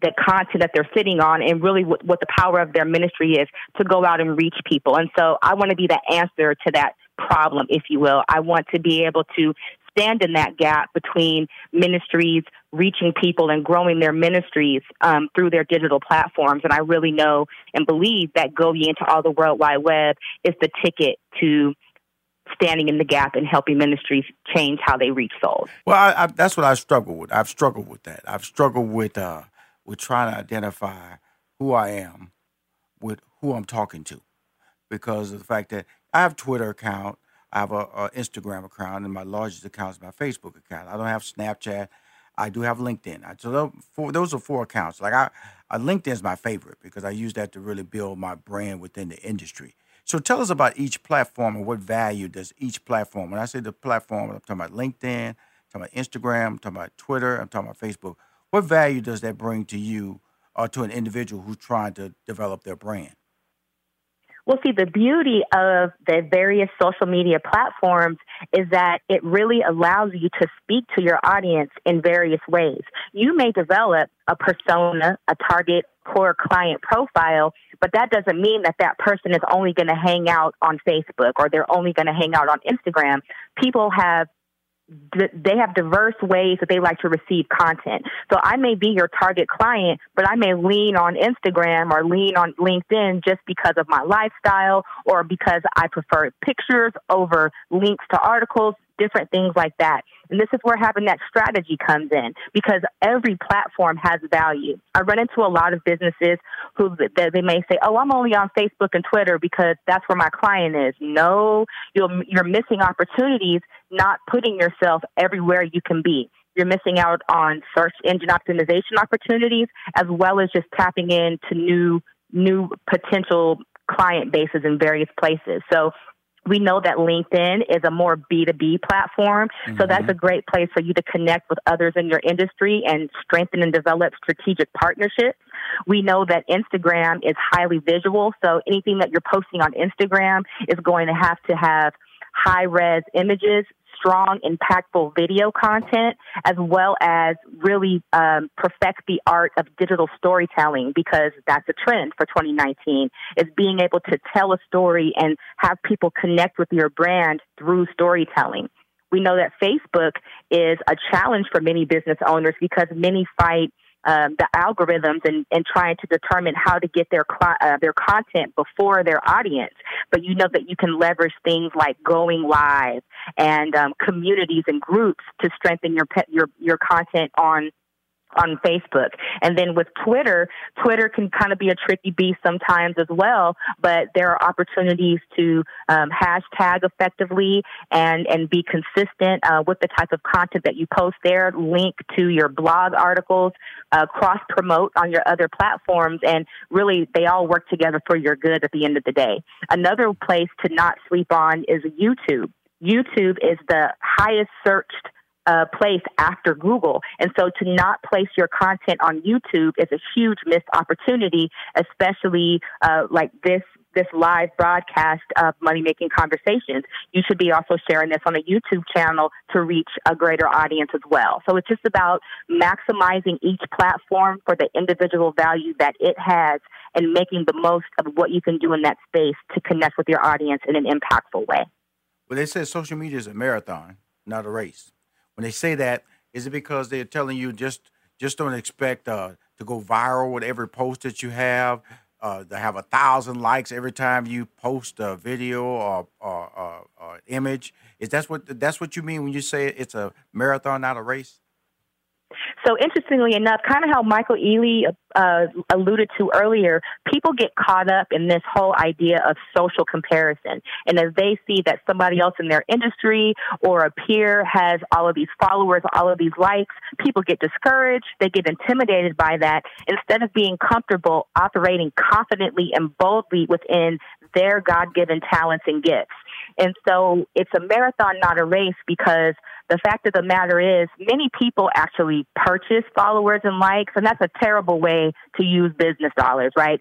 the content that they're sitting on and really what, what the power of their ministry is to go out and reach people. And so I want to be the answer to that problem, if you will. I want to be able to stand in that gap between ministries reaching people and growing their ministries um, through their digital platforms. And I really know and believe that Go Ye Into All the World Wide Web is the ticket to standing in the gap and helping ministries change how they reach souls. Well, I, I, that's what I struggle with. I've struggled with that. I've struggled with uh, with trying to identify who I am with who I'm talking to, because of the fact that I have a Twitter account, I have a, a Instagram account, and my largest account is my Facebook account. I don't have Snapchat. I do have LinkedIn. I, so those, four, those are four accounts. Like I, I LinkedIn is my favorite because I use that to really build my brand within the industry. So tell us about each platform and what value does each platform. When I say the platform, I'm talking about LinkedIn, I'm talking about Instagram, I'm talking about Twitter, I'm talking about Facebook. What value does that bring to you or to an individual who's trying to develop their brand? Well, see, the beauty of the various social media platforms is that it really allows you to speak to your audience in various ways. You may develop a persona, a target, core client profile, but that doesn't mean that that person is only going to hang out on Facebook or they're only going to hang out on Instagram. People have they have diverse ways that they like to receive content. So I may be your target client, but I may lean on Instagram or lean on LinkedIn just because of my lifestyle or because I prefer pictures over links to articles, different things like that. And this is where having that strategy comes in, because every platform has value. I run into a lot of businesses who they may say, oh, I'm only on Facebook and Twitter because that's where my client is. No, you're missing opportunities not putting yourself everywhere you can be. You're missing out on search engine optimization opportunities, as well as just tapping into new, new potential client bases in various places. So we know that LinkedIn is a more B two B platform, mm-hmm. so that's a great place for you to connect with others in your industry and strengthen and develop strategic partnerships. We know that Instagram is highly visual, so anything that you're posting on Instagram is going to have to have high-res images, strong, impactful video content, as well as really um, perfect the art of digital storytelling, because that's a trend for twenty nineteen, is being able to tell a story and have people connect with your brand through storytelling. We know that Facebook is a challenge for many business owners because many fight Um, the algorithms and, and trying to determine how to get their uh, their content before their audience. But you know that you can leverage things like going live and um, communities and groups to strengthen your pe- your your content on on Facebook. And then with Twitter, Twitter can kind of be a tricky beast sometimes as well, but there are opportunities to um, hashtag effectively and, and be consistent uh, with the type of content that you post there, link to your blog articles, uh, cross-promote on your other platforms, and really they all work together for your good at the end of the day. Another place to not sleep on is YouTube. YouTube is the highest searched Uh, place after Google. And so to not place your content on YouTube is a huge missed opportunity, especially uh, like this this live broadcast of Money Making Conversations. You should be also sharing this on a YouTube channel to reach a greater audience as well. So it's just about maximizing each platform for the individual value that it has and making the most of what you can do in that space to connect with your audience in an impactful way. Well, they said social media is a marathon, not a race. When they say that, is it because they're telling you just just don't expect uh, to go viral with every post that you have, uh, to have a thousand likes every time you post a video or, or, or, or image? Is that's what that's what you mean when you say it's a marathon, not a race? So interestingly enough, kind of how Michael Ealy uh, alluded to earlier, people get caught up in this whole idea of social comparison. And as they see that somebody else in their industry or a peer has all of these followers, all of these likes, people get discouraged. They get intimidated by that instead of being comfortable operating confidently and boldly within their God-given talents and gifts. And so it's a marathon, not a race, because the fact of the matter is many people actually purchase followers and likes, and that's a terrible way to use business dollars, right?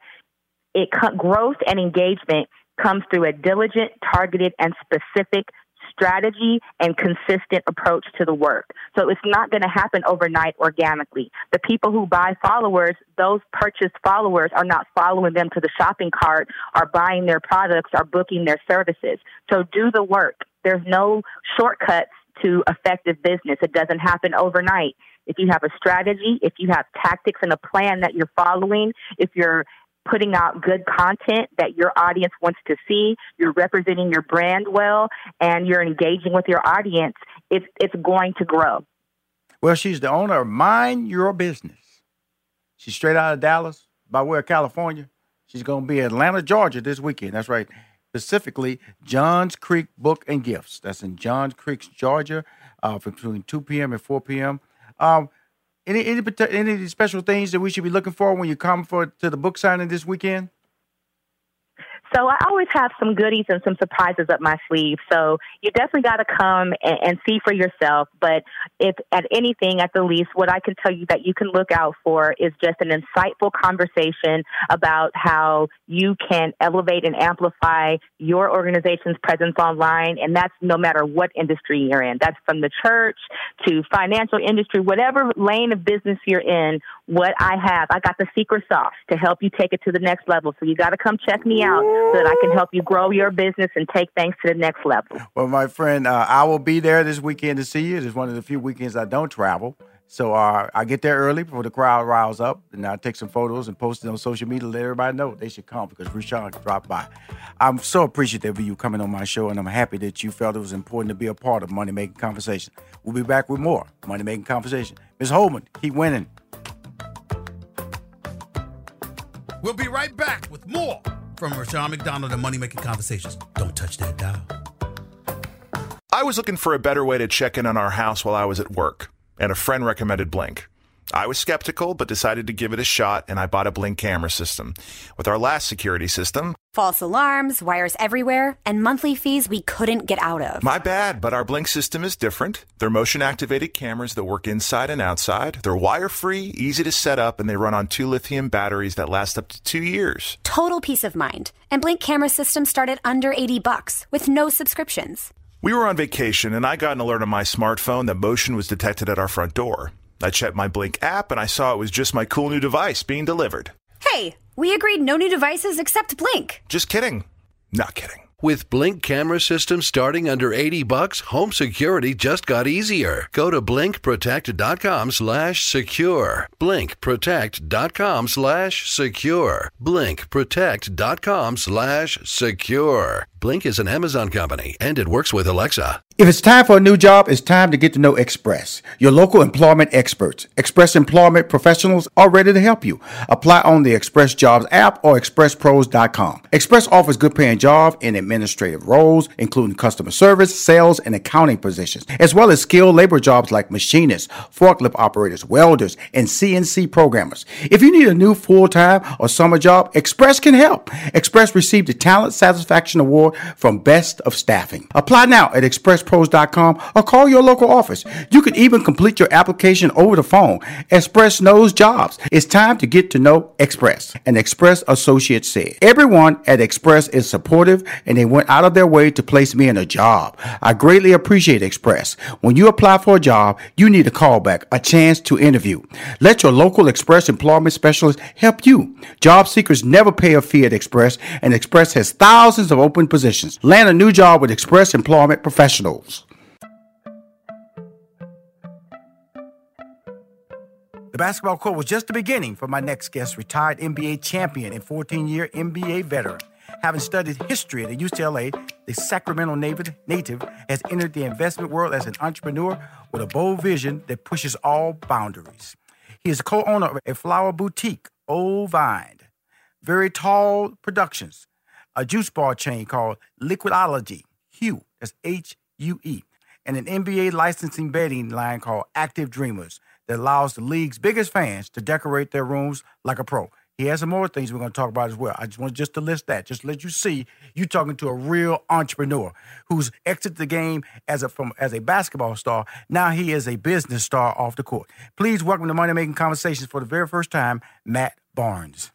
It growth and engagement comes through a diligent, targeted, and specific strategy and consistent approach to the work. So it's not going to happen overnight organically. The people who buy followers, those purchased followers are not following them to the shopping cart or buying their products or booking their services. So do the work. There's no shortcuts to effective business. It doesn't happen overnight. If you have a strategy, if you have tactics and a plan that you're following, if you're putting out good content that your audience wants to see, you're representing your brand well, and you're engaging with your audience, it's it's going to grow. Well, she's the owner of Mind Your Business. She's straight out of Dallas, by way of California. She's going to be in Atlanta, Georgia this weekend. That's right. Specifically, Johns Creek Book and Gifts. That's in Johns Creek, Georgia, uh, between two p.m. and four p.m. Um, Any, any any special things that we should be looking for when you come for to the book signing this weekend? So I always have some goodies and some surprises up my sleeve. So you definitely got to come and, and see for yourself. But if at anything, at the least, what I can tell you that you can look out for is just an insightful conversation about how you can elevate and amplify your organization's presence online. And that's no matter what industry you're in. That's from the church to financial industry, whatever lane of business you're in. what I have. I got the secret sauce to help you take it to the next level. So you got to come check me out so that I can help you grow your business and take things to the next level. Well, my friend, uh, I will be there this weekend to see you. It's one of the few weekends I don't travel. So uh, I get there early before the crowd riles up, and I take some photos and post it on social media to let everybody know they should come because Rashawn can drop by. I'm so appreciative of you coming on my show, and I'm happy that you felt it was important to be a part of Money Making Conversation. We'll be back with more Money Making Conversation. Miz Holman, keep winning. We'll be right back with more from Rashawn McDonald and Money Making Conversations. Don't touch that dial. I was looking for a better way to check in on our house while I was at work, and a friend recommended Blink. I was skeptical, but decided to give it a shot, and I bought a Blink camera system. With our last security system, false alarms, wires everywhere, and monthly fees we couldn't get out of. My bad, but our Blink system is different. They're motion-activated cameras that work inside and outside. They're wire-free, easy to set up, and they run on two lithium batteries that last up to two years. Total peace of mind. And Blink camera systems start at under eighty bucks with no subscriptions. We were on vacation, and I got an alert on my smartphone that motion was detected at our front door. I checked my Blink app, and I saw it was just my cool new device being delivered. Hey, we agreed no new devices except Blink. Just kidding. Not kidding. With Blink camera systems starting under eighty bucks, home security just got easier. Go to blink protect dot com slash secure. blink protect dot com slash secure. blink protect dot com slash secure. Blink is an Amazon company, and it works with Alexa. If it's time for a new job, it's time to get to know Express, your local employment experts. Express employment professionals are ready to help you. Apply on the Express Jobs app or express pros dot com. Express offers good-paying jobs in administrative roles, including customer service, sales, and accounting positions, as well as skilled labor jobs like machinists, forklift operators, welders, and C N C programmers. If you need a new full-time or summer job, Express can help. Express received the Talent Satisfaction Award from Best of Staffing. Apply now at express pros dot com or call your local office. You can even complete your application over the phone. Express knows jobs. It's time to get to know Express. An Express associate said, "Everyone at Express is supportive and they went out of their way to place me in a job. I greatly appreciate Express. When you apply for a job, you need a callback, a chance to interview. Let your local Express employment specialist help you. Job seekers never pay a fee at Express, and Express has thousands of open positions. Land a new job with Express Employment Professionals." The basketball court was just the beginning for my next guest, retired N B A champion and fourteen-year N B A veteran. Having studied history at U C L A, the Sacramento native has entered the investment world as an entrepreneur with a bold vision that pushes all boundaries. He is co-owner of a flower boutique, Old Vine, Very Tall Productions, a juice bar chain called Liquidology, Hue, that's H U E, and an N B A licensing bedding line called Active Dreamers that allows the league's biggest fans to decorate their rooms like a pro. He has some more things we're going to talk about as well. I just want just to list that, just to let you see you're talking to a real entrepreneur who's exited the game as a from as a basketball star. Now he is a business star off the court. Please welcome to Money Making Conversations for the very first time, Matt Barnes.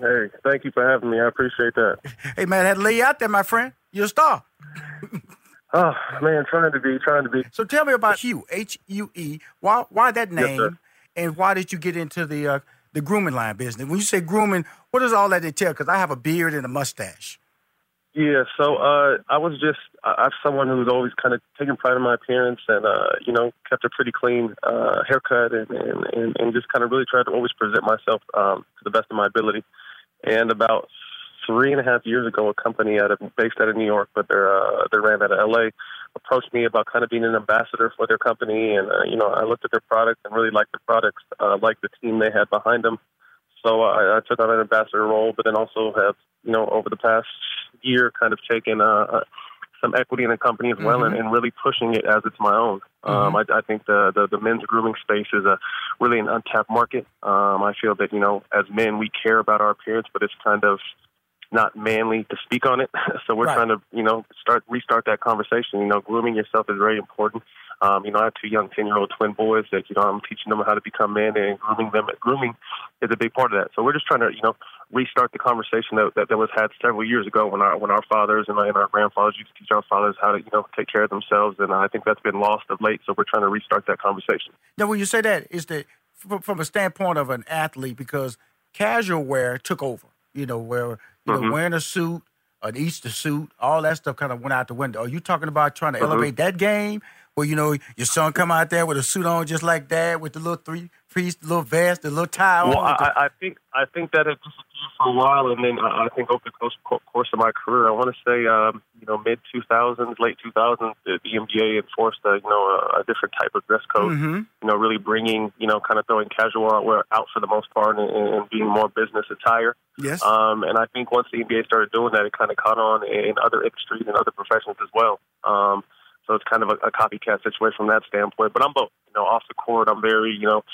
Hey, thank you for having me. I appreciate that. Hey, man, I had to lay you out there, my friend. You're a star. Oh, man, trying to be, trying to be. So tell me about Hue, H U E. Why why that name? Yes, and why did you get into the uh, the grooming line business? When you say grooming, what does all that entail? Because I have a beard and a mustache. Yeah, so uh, I was just, I'm someone who's always kind of taken pride in my appearance and, uh, you know, kept a pretty clean uh, haircut and, and, and, and just kind of really tried to always present myself um, to the best of my ability. And about three and a half years ago, a company out of, based out of New York, but they're uh, they ran out of L A, approached me about kind of being an ambassador for their company. And, uh, you know, I looked at their product and really liked the products, uh, liked the team they had behind them. So I, I took on an ambassador role, but then also have, you know, over the past year kind of taken uh, some equity in the company as well, mm-hmm. and, and really pushing it as it's my own. Mm-hmm. Um, I, I think the, the, the men's grooming space is a really an untapped market. Um, I feel that, you know, as men, we care about our appearance, but it's kind of not manly to speak on it. So we're right. trying to, you know, start restart that conversation. You know, grooming yourself is very important. Um, you know, I have two young ten-year-old twin boys that, you know, I'm teaching them how to become men, and grooming them. Grooming is a big part of that. So we're just trying to, you know, restart the conversation that, that, that was had several years ago when our when our fathers and our, and our grandfathers used to teach our fathers how to, you know, take care of themselves. And I think that's been lost of late. So we're trying to restart that conversation. Now, when you say that, is that from, from a standpoint of an athlete, because casual wear took over, you know, where you mm-hmm. know, wearing a suit, an Easter suit, all that stuff kind of went out the window. Are you talking about trying to mm-hmm. elevate that game? Well, you know, your son come out there with a suit on just like that, with the little three-piece, little vest, the little tie on. Well, I, the... I think I think that had disappeared for a while, and then I think over the course, course of my career, I want to say, um, you know, mid two thousands, late two thousands, the N B A enforced a, you know a, a different type of dress code. Mm-hmm. You know, really bringing you know kind of throwing casual outwear out for the most part, and, and being more business attire. Yes. Um, and I think once the N B A started doing that, it kind of caught on in other industries and other professions as well. Um, So it's kind of a, a copycat situation from that standpoint. But I'm both, you know, off the court. I'm very, you know,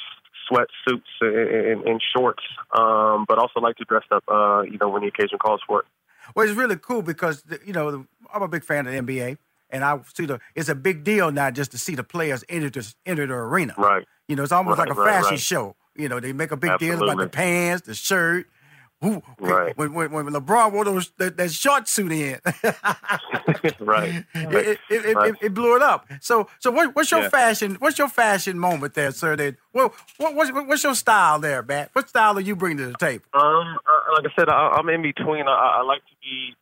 sweatsuits and, and, and shorts, um, but also like to dress up, uh, you know, when the occasion calls for it. Well, it's really cool because, you know, I'm a big fan of the N B A, and I see the it's a big deal now just to see the players enter the, enter the arena. Right. You know, it's almost right, like a right, fashion right. show. You know, they make a big Absolutely. deal about the pants, the shirt. Ooh, right. When, when when LeBron wore those that, that short suit in, right? It, it, it, right. It, it blew it up. So so what, what's your yeah. fashion? What's your fashion moment there, sir? That well, what what's, what's your style there, Matt? What style are you bringing to the table? Um, uh, like I said, I, I'm in between. I, I like to be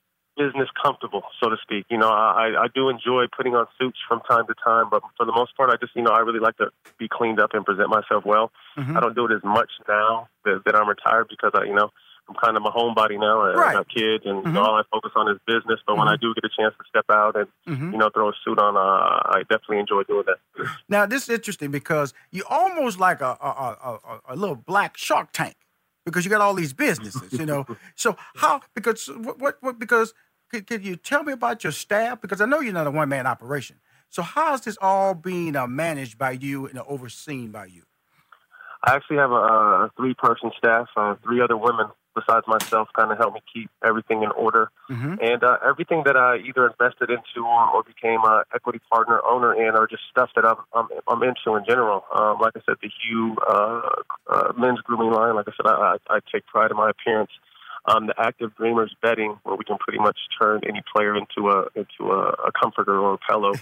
business comfortable, so to speak. You know, I, I do enjoy putting on suits from time to time, but for the most part, I just, you know, I really like to be cleaned up and present myself well. Mm-hmm. I don't do it as much now that, that I'm retired because I, you know. I'm kind of a homebody now. I right. have kids, and mm-hmm. you know, all I focus on is business. But mm-hmm. when I do get a chance to step out and mm-hmm. you know throw a suit on, uh, I definitely enjoy doing that. Now, this is interesting because you're almost like a a, a, a little black Shark Tank because you got all these businesses, you know. So how? Because what? What? what because could, could you tell me about your staff? Because I know you're not a one man operation. So how is this all being uh, managed by you and overseen by you? I actually have a, a three person staff, uh, three other women. Besides myself, kind of helped me keep everything in order. Mm-hmm. And uh, everything that I either invested into or, or became an equity partner, owner in, or just stuff that I'm, I'm, I'm into in general. Um, like I said, the Hue uh, uh, men's grooming line, like I said, I, I, I take pride in my appearance. Um, the Active Dreamers bedding, where we can pretty much turn any player into a into a, a comforter or a pillow.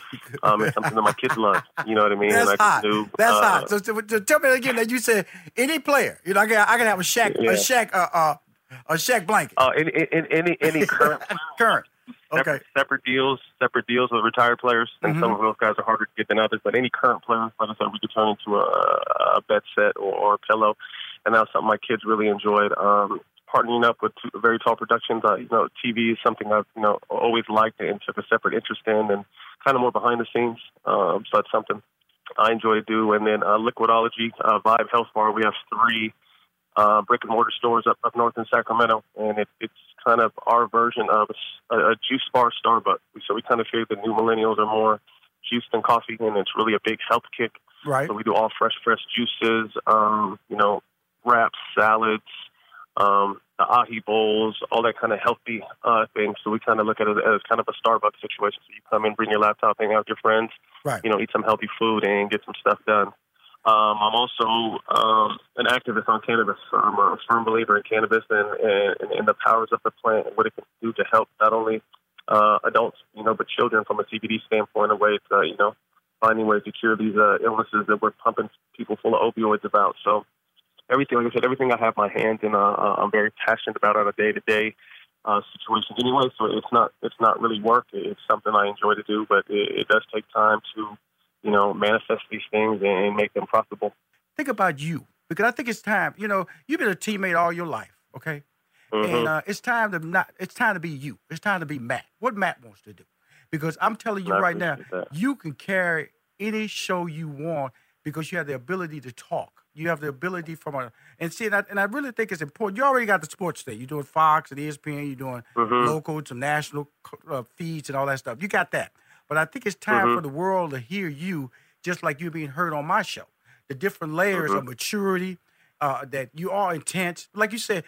Um, it's something that my kids love. You know what I mean? That's and I hot. Do, That's uh, hot. So, so, so tell me again that you said any player. You know, I can I can have a Shaq yeah. a Shaq uh, uh, a Shaq blanket. Uh, in, in, in, any any current current. Separate, okay. Separate deals, separate deals with retired players, and mm-hmm. some of those guys are harder to get than others. But any current player, like I said, we could turn into a, a bed set or, or a pillow, and that's something my kids really enjoyed. Um, partnering up with two very tall productions, uh, you know, T V is something I've, you know, always liked and took a separate interest in and kind of more behind the scenes. Um, so that's something I enjoy to do. And then uh, Liquidology, uh, Vibe Health Bar, we have three uh, brick-and-mortar stores up, up north in Sacramento, and it, it's kind of our version of a, a juice bar Starbucks. So we kind of feel the new millennials are more juice than coffee, and it's really a big health kick. Right. So we do all fresh, fresh juices, um, you know, wraps, salads, Um, the ahi bowls, all that kind of healthy uh, thing. So we kind of look at it as kind of a Starbucks situation. So you come in, bring your laptop, hang out with your friends, right. you know, eat some healthy food and get some stuff done. Um, I'm also um, an activist on cannabis. I'm a firm believer in cannabis and, and, and the powers of the plant and what it can do to help not only uh, adults, you know, but children from a C B D standpoint of ways, uh, you know, finding ways to cure these uh, illnesses that we're pumping people full of opioids about. So, everything, like I said, everything I have my hands in, uh, I'm very passionate about on a day-to-day uh, situation anyway, so it's not it's not really work. It's something I enjoy to do, but it, it does take time to, you know, manifest these things and make them profitable. Think about you, because I think it's time. You know, you've been a teammate all your life, okay? Mm-hmm. And uh, it's time to not. It's time to be you. It's time to be Matt. What Matt wants to do. Because I'm telling you I right now, that. you can carry any show you want because you have the ability to talk. You have the ability from a and see, and I, and I really think it's important. You already got the sports thing. You're doing Fox and E S P N. You're doing mm-hmm. local to national uh, feeds and all that stuff. You got that, but I think it's time mm-hmm. for the world to hear you, just like you being heard on my show. The different layers mm-hmm. of maturity uh, that you are intense, like you said.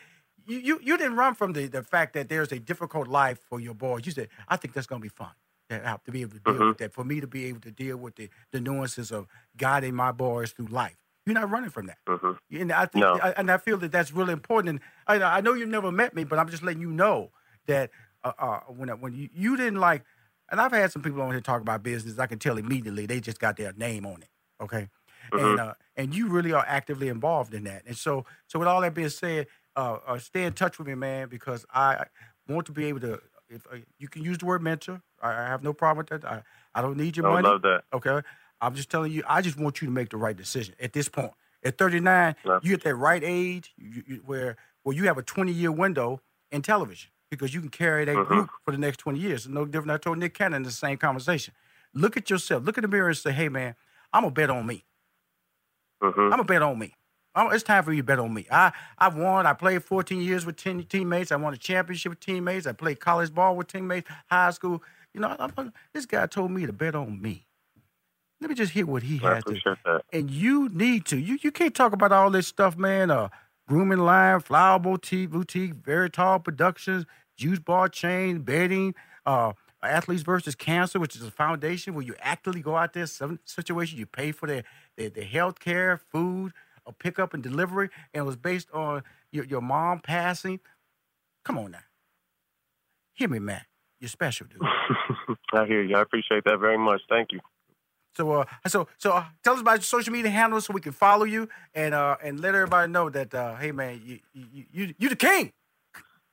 You you, you didn't run from the, the fact that there's a difficult life for your boys. You said, I think that's gonna be fun. That I have to be able to deal mm-hmm. with that. For me to be able to deal with the, the nuances of guiding my boys through life. You're not running from that, mm-hmm. and I think, no. I, and I feel that that's really important. And I, I know you've never met me, but I'm just letting you know that uh, uh, when when you, you didn't like, and I've had some people on here talk about business. I can tell immediately they just got their name on it. Okay, Mm-hmm. And uh, and you really are actively involved in that. And so, so with all that being said, uh, uh, stay in touch with me, man, because I want to be able to. If uh, you can use the word mentor, I, I have no problem with that. I, I don't need your I money. I love that. Okay, I'm just telling you, I just want you to make the right decision at this point. At thirty-nine, yeah. you're at that right age you, you, where where you have a twenty-year window in television because you can carry that mm-hmm. group for the next twenty years. No different. I told Nick Cannon the same conversation. Look at yourself. Look in the mirror and say, hey, man, I'm going to bet on me. Mm-hmm. I'm going to bet on me. I'm, it's time for you to bet on me. I, I won. I played fourteen years with ten teammates. I won a championship with teammates. I played college ball with teammates, high school. You know, I'm, this guy told me to bet on me. Let me just hear what he I had to say. And you need to. You you can't talk about all this stuff, man. Uh, grooming line, flower boutique, boutique, very tall productions, juice bar chain, bedding, uh, athletes versus cancer, which is a foundation where you actively go out there. Some situation you pay for their their, their health care, food, a pickup and delivery, and it was based on your your mom passing. Come on now, hear me, Matt. You're special, dude. I hear you. I appreciate that very much. Thank you. So, uh, so, so, uh, tell us about your social media handles so we can follow you and uh, and let everybody know that uh, hey, man, you you you you the king,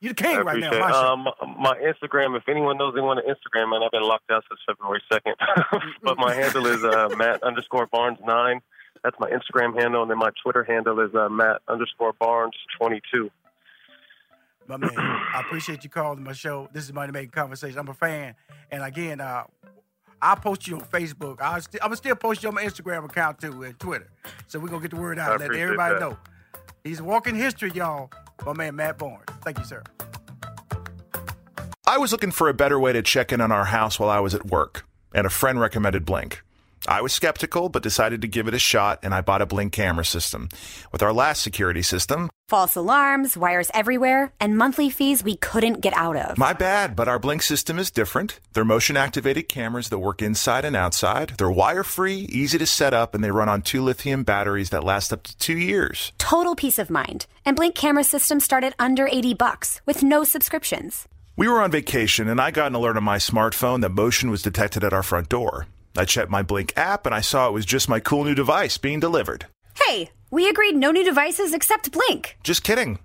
you the king right now. My, um, my Instagram, if anyone knows anyone on Instagram, man, I've been locked out since February second. But my handle is uh, Matt underscore Barnes nine. That's my Instagram handle, and then my Twitter handle is uh, Matt underscore Barnes twenty two. My man, I appreciate you calling my show. This is Money Making Conversations. I'm a fan, and again, uh. I'll post you on Facebook. I'll st- I'm going to still post you on my Instagram account, too, and Twitter. So we're going to get the word out and let everybody that. know. He's walking history, y'all. My man, Matt Barnes. Thank you, sir. I was looking for a better way to check in on our house while I was at work, and a friend recommended Blink. I was skeptical, but decided to give it a shot, and I bought a Blink camera system. With our last security system... false alarms, wires everywhere, and monthly fees we couldn't get out of. My bad, but our Blink system is different. They're motion-activated cameras that work inside and outside. They're wire-free, easy to set up, and they run on two lithium batteries that last up to two years. Total peace of mind. And Blink camera systems start at under eighty bucks with no subscriptions. We were on vacation, and I got an alert on my smartphone that motion was detected at our front door. I checked my Blink app, and I saw it was just my cool new device being delivered. Hey! We agreed no new devices except Blink. Just kidding.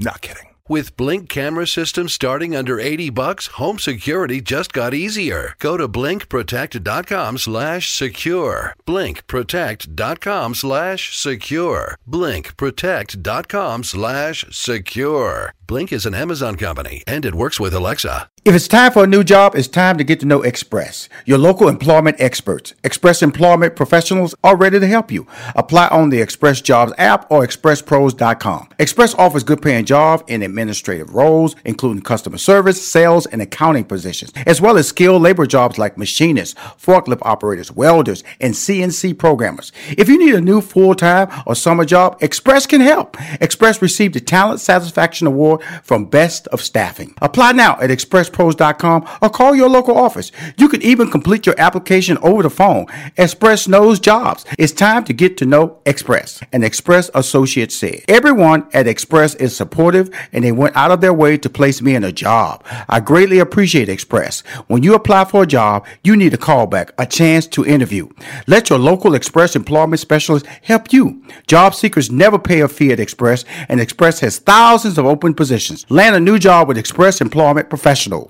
Not kidding. With Blink camera systems starting under eighty bucks, home security just got easier. Go to blink protect dot com slash secure. blink protect dot com slash secure. blink protect dot com slash secure. Blink is an Amazon company, and it works with Alexa. If it's time for a new job, it's time to get to know Express, your local employment experts. Express employment professionals are ready to help you. Apply on the Express Jobs app or express pros dot com. Express offers good-paying jobs in administrative roles, including customer service, sales, and accounting positions, as well as skilled labor jobs like machinists, forklift operators, welders, and C N C programmers. If you need a new full-time or summer job, Express can help. Express received the Talent Satisfaction Award from Best of Staffing. Apply now at express pros dot com or call your local office. You can even complete your application over the phone. Express knows jobs. It's time to get to know Express. An Express associate said, "Everyone at Express is supportive and they went out of their way to place me in a job. I greatly appreciate Express. When you apply for a job, you need a callback, a chance to interview. Let your local Express employment specialist help you. Job seekers never pay a fee at Express, and Express has thousands of open positions. Land a new job with Express Employment Professionals."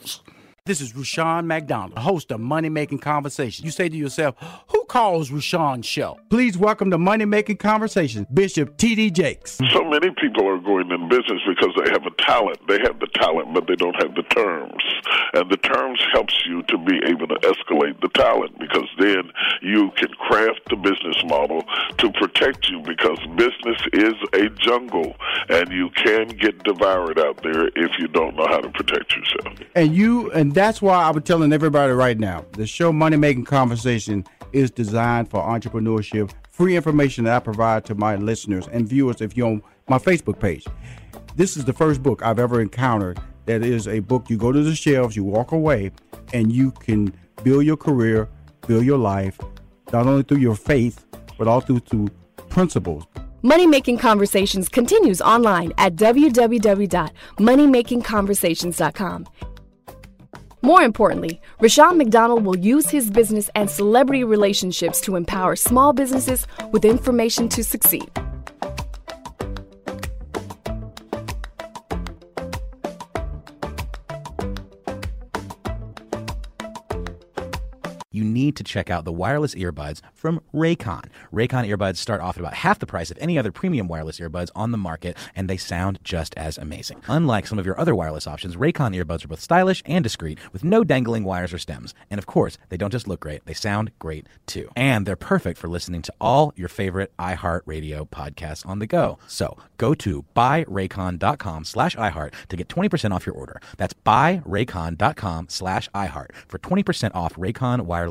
This is Rashawn McDonald, host of Money Making Conversations. You say to yourself, who calls Rashawn's show? Please welcome to Money Making Conversations, Bishop T D. Jakes. So many people are going in business because they have a talent. They have the talent, but they don't have the terms. And the terms helps you to be able to escalate the talent, because then you can craft the business model to protect you, because business is a jungle and you can get devoured out there if you don't know how to protect yourself. And you, and that's why I'm telling everybody right now, the show Money Making Conversation is designed for entrepreneurship, free information that I provide to my listeners and viewers if you're on my Facebook page. This is the first book I've ever encountered that is a book you go to the shelves, you walk away, and you can build your career, build your life, not only through your faith, but also through principles. Money Making Conversations continues online at w w w dot money making conversations dot com. More importantly, Rashawn McDonald will use his business and celebrity relationships to empower small businesses with information to succeed. You need to check out the wireless earbuds from Raycon. Raycon earbuds start off at about half the price of any other premium wireless earbuds on the market, and they sound just as amazing. Unlike some of your other wireless options, Raycon earbuds are both stylish and discreet, with no dangling wires or stems. And of course, they don't just look great, they sound great too. And they're perfect for listening to all your favorite iHeartRadio podcasts on the go. So go to buyraycon.com slash iHeart to get twenty percent off your order. That's buyraycon.com slash iHeart for twenty percent off Raycon wireless